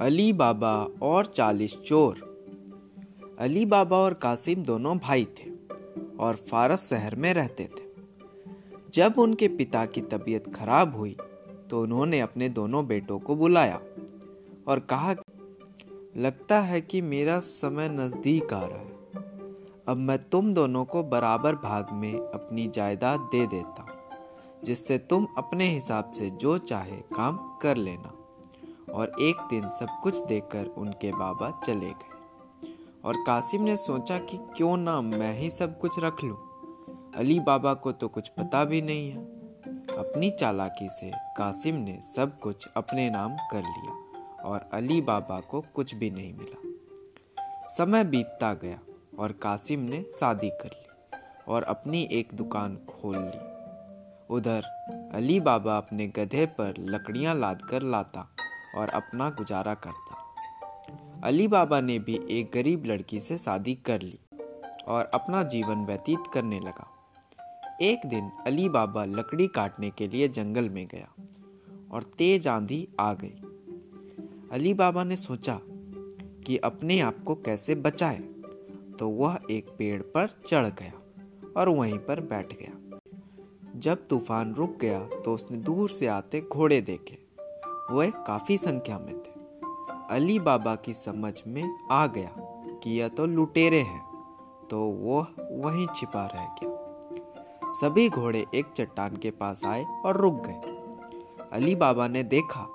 अली बाबा और 40 चोर। अली बाबा और कासिम दोनों भाई थे और फारस शहर में रहते थे। जब उनके पिता की तबीयत खराब हुई तो उन्होंने अपने दोनों बेटों को बुलाया और कहा, लगता है कि मेरा समय नज़दीक आ रहा है, अब मैं तुम दोनों को बराबर भाग में अपनी जायदाद दे देता, जिससे तुम अपने हिसाब से जो चाहे काम कर लेना। और एक दिन सब कुछ देकर उनके बाबा चले गए और कासिम ने सोचा कि क्यों ना मैं ही सब कुछ रख लूं, अली बाबा को तो कुछ पता भी नहीं है। अपनी चालाकी से कासिम ने सब कुछ अपने नाम कर लिया और अली बाबा को कुछ भी नहीं मिला। समय बीतता गया और कासिम ने शादी कर ली और अपनी एक दुकान खोल ली। उधर अली बाबा अपने गधे पर लकड़ियां लाद कर लाता और अपना गुजारा करता। अली बाबा ने भी एक गरीब लड़की से शादी कर ली और अपना जीवन व्यतीत करने लगा। एक दिन अली बाबा लकड़ी काटने के लिए जंगल में गया और तेज आंधी आ गई। अली बाबा ने सोचा कि अपने आप को कैसे बचाए, तो वह एक पेड़ पर चढ़ गया और वहीं पर बैठ गया। जब तूफान रुक गया तो उसने दूर से आते घोड़े देखे, वे काफ़ी संख्या में थे। अली बाबा की समझ में आ गया कि यह तो लुटेरे हैं, तो वह वहीं छिपा रह गया। सभी घोड़े एक चट्टान के पास आए और रुक गए। अली बाबा ने देखा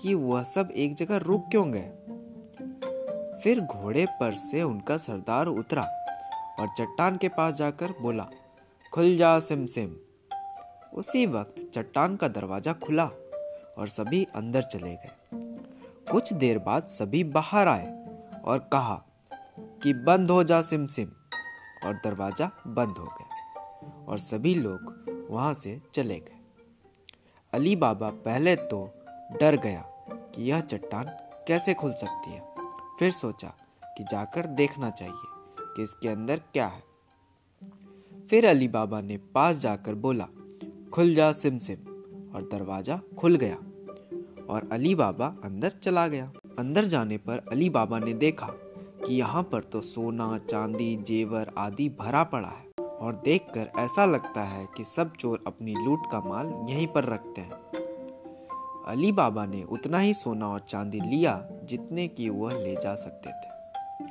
कि वह सब एक जगह रुक क्यों गए। फिर घोड़े पर से उनका सरदार उतरा और चट्टान के पास जाकर बोला, खुल जा सिम सिम। उसी वक्त चट्टान का दरवाजा खुला और सभी अंदर चले गए। कुछ देर बाद सभी बाहर आए और कहा कि बंद हो जा सिम सिम, और दरवाजा बंद हो गया और सभी लोग वहां से चले गए। अली बाबा पहले तो डर गया कि यह चट्टान कैसे खुल सकती है, फिर सोचा कि जाकर देखना चाहिए कि इसके अंदर क्या है। फिर अली बाबा ने पास जाकर बोला, खुल जा सिम सिम, और दरवाजा खुल गया और अली बाबा अंदर चला गया। अंदर जाने पर अली बाबा ने देखा कि यहाँ पर तो सोना चांदी जेवर आदि भरा पड़ा है और देखकर ऐसा लगता है कि सब चोर अपनी लूट का माल यहीं पर रखते हैं। अली बाबा ने उतना ही सोना और चांदी लिया जितने की वह ले जा सकते थे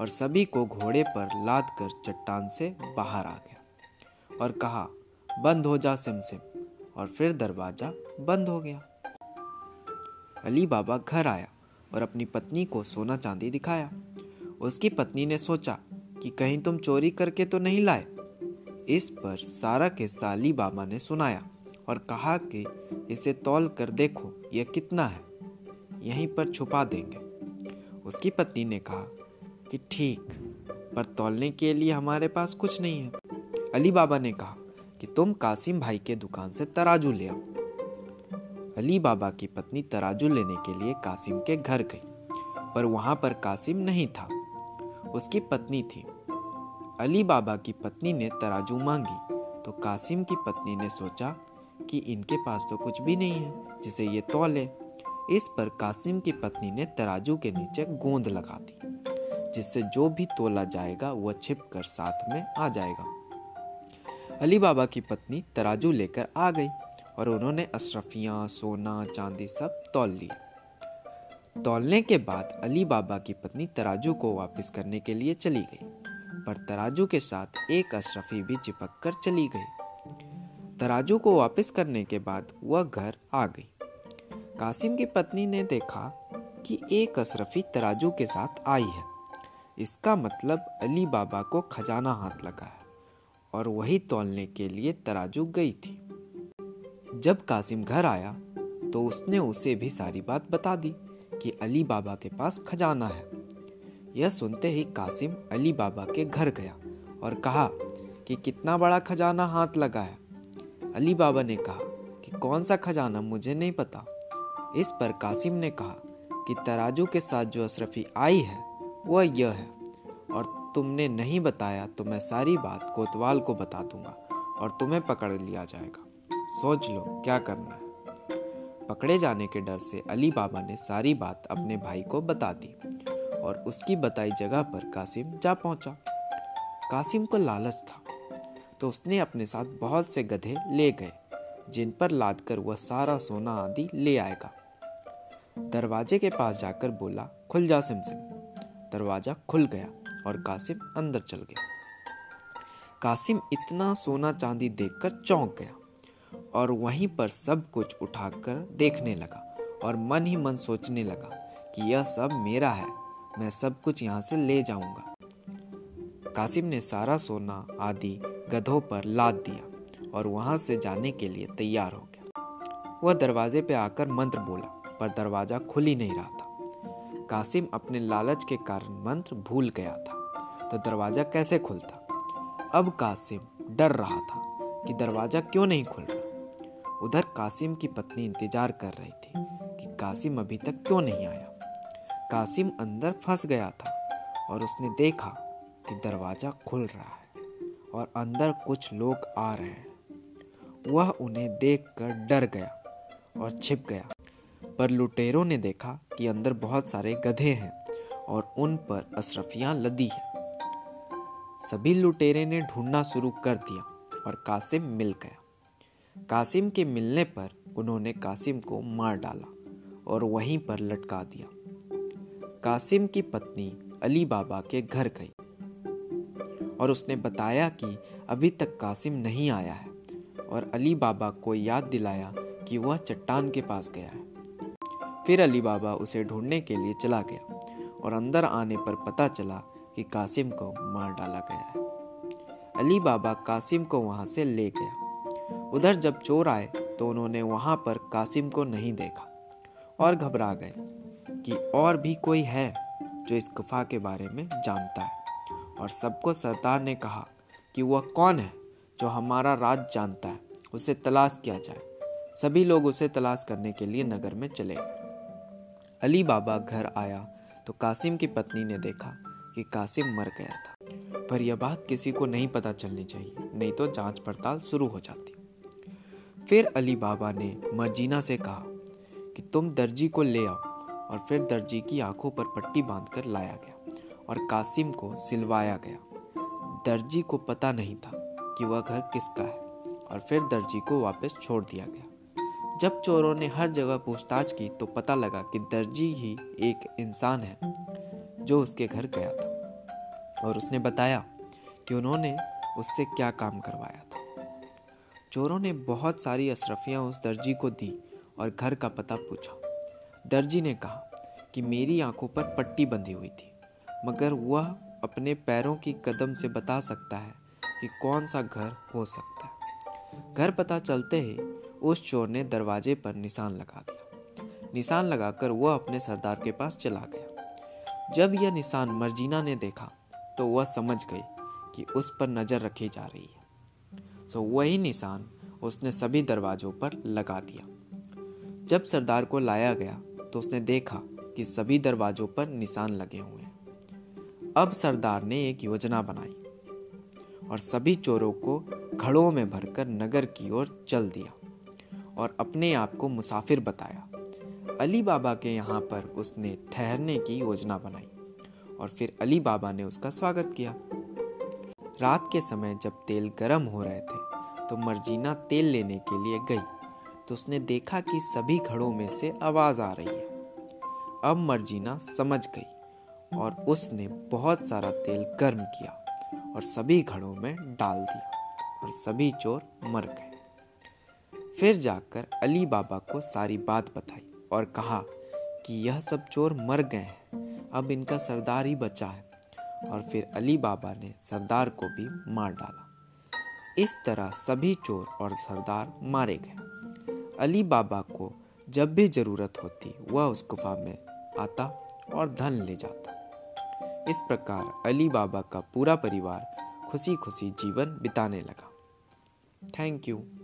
और सभी को घोड़े पर लाद कर चट्टान से बाहर आ गया और कहा, बंद हो जा सिम सिम, और फिर दरवाजा बंद हो गया। अली बाबा घर आया और अपनी पत्नी को सोना चांदी दिखाया। उसकी पत्नी ने सोचा कि कहीं तुम चोरी करके तो नहीं लाए। इस पर सारा किस्सा अली बाबा ने सुनाया और कहा कि इसे तौल कर देखो यह कितना है, यहीं पर छुपा देंगे। उसकी पत्नी ने कहा कि ठीक, पर तौलने के लिए हमारे पास कुछ नहीं है। अली बाबा ने कहा कि तुम कासिम भाई के दुकान से तराजू ले आओ। अली बाबा की पत्नी तराजू लेने के लिए कासिम के घर गई, पर वहां पर कासिम नहीं था, उसकी पत्नी थी। अली बाबा की पत्नी ने तराजू मांगी तो कासिम की पत्नी ने सोचा कि इनके पास तो कुछ भी नहीं है जिसे ये तौले। इस पर कासिम की पत्नी ने तराजू के नीचे गोंद लगा दी, जिससे जो भी तोला जाएगा वह छिपकर साथ में आ जाएगा। अली बाबा की पत्नी तराजू लेकर आ गई और उन्होंने अशरफियाँ सोना चांदी सब तौल लिए। तौलने के बाद अली बाबा की पत्नी तराजू को वापस करने के लिए चली गई, पर तराजू के साथ एक अशरफी भी चिपक कर चली गई। तराजू को वापस करने के बाद वह घर आ गई। कासिम की पत्नी ने देखा कि एक अशरफी तराजू के साथ आई है, इसका मतलब अली बाबा को खजाना हाथ लगा है, और वही तौलने के लिए तराजू गई थी। जब कासिम घर आया तो उसने उसे भी सारी बात बता दी कि अली बाबा के पास खजाना है। यह सुनते ही कासिम अली बाबा के घर गया और कहा कि कितना बड़ा खजाना हाथ लगा है। अली बाबा ने कहा कि कौन सा खजाना, मुझे नहीं पता। इस पर कासिम ने कहा कि तराजू के साथ जो अशरफी आई है वह यह है, और तुमने नहीं बताया तो मैं सारी बात कोतवाल को बता दूंगा और तुम्हें पकड़ लिया जाएगा, सोच लो क्या करना है। पकड़े जाने के डर से अली बाबा ने सारी बात अपने भाई को बता दी और उसकी बताई जगह पर कासिम जा पहुंचा। कासिम को लालच था तो उसने अपने साथ बहुत से गधे ले गए जिन पर लाद कर वह सारा सोना आदि ले आएगा। दरवाजे के पास जाकर बोला, खुल जा सिमसिम। दरवाजा खुल गया और कासिम अंदर चल गया। कासिम इतना सोना चांदी देखकर चौंक गया और वहीं पर सब कुछ उठाकर देखने लगा और मन ही मन सोचने लगा कि यह सब मेरा है, मैं सब कुछ यहाँ से ले जाऊंगा। कासिम ने सारा सोना आदि गधों पर लाद दिया और वहाँ से जाने के लिए तैयार हो गया। वह दरवाजे पे आकर मंत्र बोला पर दरवाजा खुल ही नहीं रहा था। कासिम अपने लालच के कारण मंत्र भूल गया था तो दरवाजा कैसे खुलता। अब कासिम डर रहा था कि दरवाजा क्यों नहीं खुल रहा। उधर कासिम की पत्नी इंतजार कर रही थी कि कासिम अभी तक क्यों नहीं आया। कासिम अंदर फंस गया था और उसने देखा कि दरवाजा खुल रहा है और अंदर कुछ लोग आ रहे हैं। वह उन्हें देखकर डर गया और छिप गया, पर लुटेरों ने देखा कि अंदर बहुत सारे गधे हैं और उन पर अशरफियां लदी हैं। सभी लुटेरे ने ढूंढना शुरू कर दिया और कासिम मिल गया। कासिम के मिलने पर उन्होंने कासिम को मार डाला और वहीं पर लटका दिया। कासिम की पत्नी अली बाबा के घर गई और उसने बताया कि अभी तक कासिम नहीं आया है और अली बाबा को याद दिलाया कि वह चट्टान के पास गया है। फिर अली बाबा उसे ढूंढने के लिए चला गया और अंदर आने पर पता चला कि कासिम को मार डाला गया है। अली बाबा कासिम को वहां से ले गया। उधर जब चोर आए तो उन्होंने वहां पर कासिम को नहीं देखा और घबरा गए कि और भी कोई है जो इस गुफा के बारे में जानता है। और सबको सरदार ने कहा कि वह कौन है जो हमारा राज जानता है, उसे तलाश किया जाए। सभी लोग उसे तलाश करने के लिए नगर में चले गए। अली बाबा घर आया तो कासिम की पत्नी ने देखा कि कासिम मर गया था, पर यह बात किसी को नहीं पता चलनी चाहिए, नहीं तो जांच पड़ताल शुरू हो जाती। फिर अली बाबा ने मर्जीना से कहा कि तुम दर्जी को ले आओ और फिर दर्जी की आंखों पर पट्टी बांधकर लाया गया और कासिम को सिलवाया गया। दर्जी को पता नहीं था कि वह घर किसका है और फिर दर्जी को वापस छोड़ दिया गया। जब चोरों ने हर जगह पूछताछ की तो पता लगा कि दर्जी ही एक इंसान है जो उसके घर गया था और उसने बताया कि उन्होंने उससे क्या काम करवाया था। चोरों ने बहुत सारी अशरफियाँ उस दर्जी को दी और घर का पता पूछा। दर्जी ने कहा कि मेरी आंखों पर पट्टी बंधी हुई थी, मगर वह अपने पैरों की कदम से बता सकता है कि कौन सा घर हो सकता है। घर पता चलते ही उस चोर ने दरवाजे पर निशान लगा दिया। निशान लगाकर वह अपने सरदार के पास चला गया। जब यह निशान मर्जीना ने देखा तो वह समझ गई कि उस पर नज़र रखी जा रही है, सो वही निशान उसने सभी दरवाज़ों पर लगा दिया। जब सरदार को लाया गया तो उसने देखा कि सभी दरवाज़ों पर निशान लगे हुए हैं। अब सरदार ने एक योजना बनाई और सभी चोरों को घड़ों में भरकर नगर की ओर चल दिया और अपने आप को मुसाफिर बताया। अली बाबा के यहाँ पर उसने ठहरने की योजना बनाई और फिर अली बाबा ने उसका स्वागत किया। रात के समय जब तेल गर्म हो रहे थे तो मर्जीना तेल लेने के लिए गई तो उसने देखा कि सभी घड़ों में से आवाज़ आ रही है। अब मर्जीना समझ गई और उसने बहुत सारा तेल गर्म किया और सभी घड़ों में डाल दिया और सभी चोर मर गए। फिर जाकर अली बाबा को सारी बात बताई और कहा कि यह सब चोर मर गए हैं, अब इनका सरदार ही बचा है। और फिर अली बाबा ने सरदार को भी मार डाला। इस तरह सभी चोर और सरदार मारे गए। अली बाबा को जब भी ज़रूरत होती वह उस गुफा में आता और धन ले जाता। इस प्रकार अली बाबा का पूरा परिवार खुशी खुशी जीवन बिताने लगा। Thank you.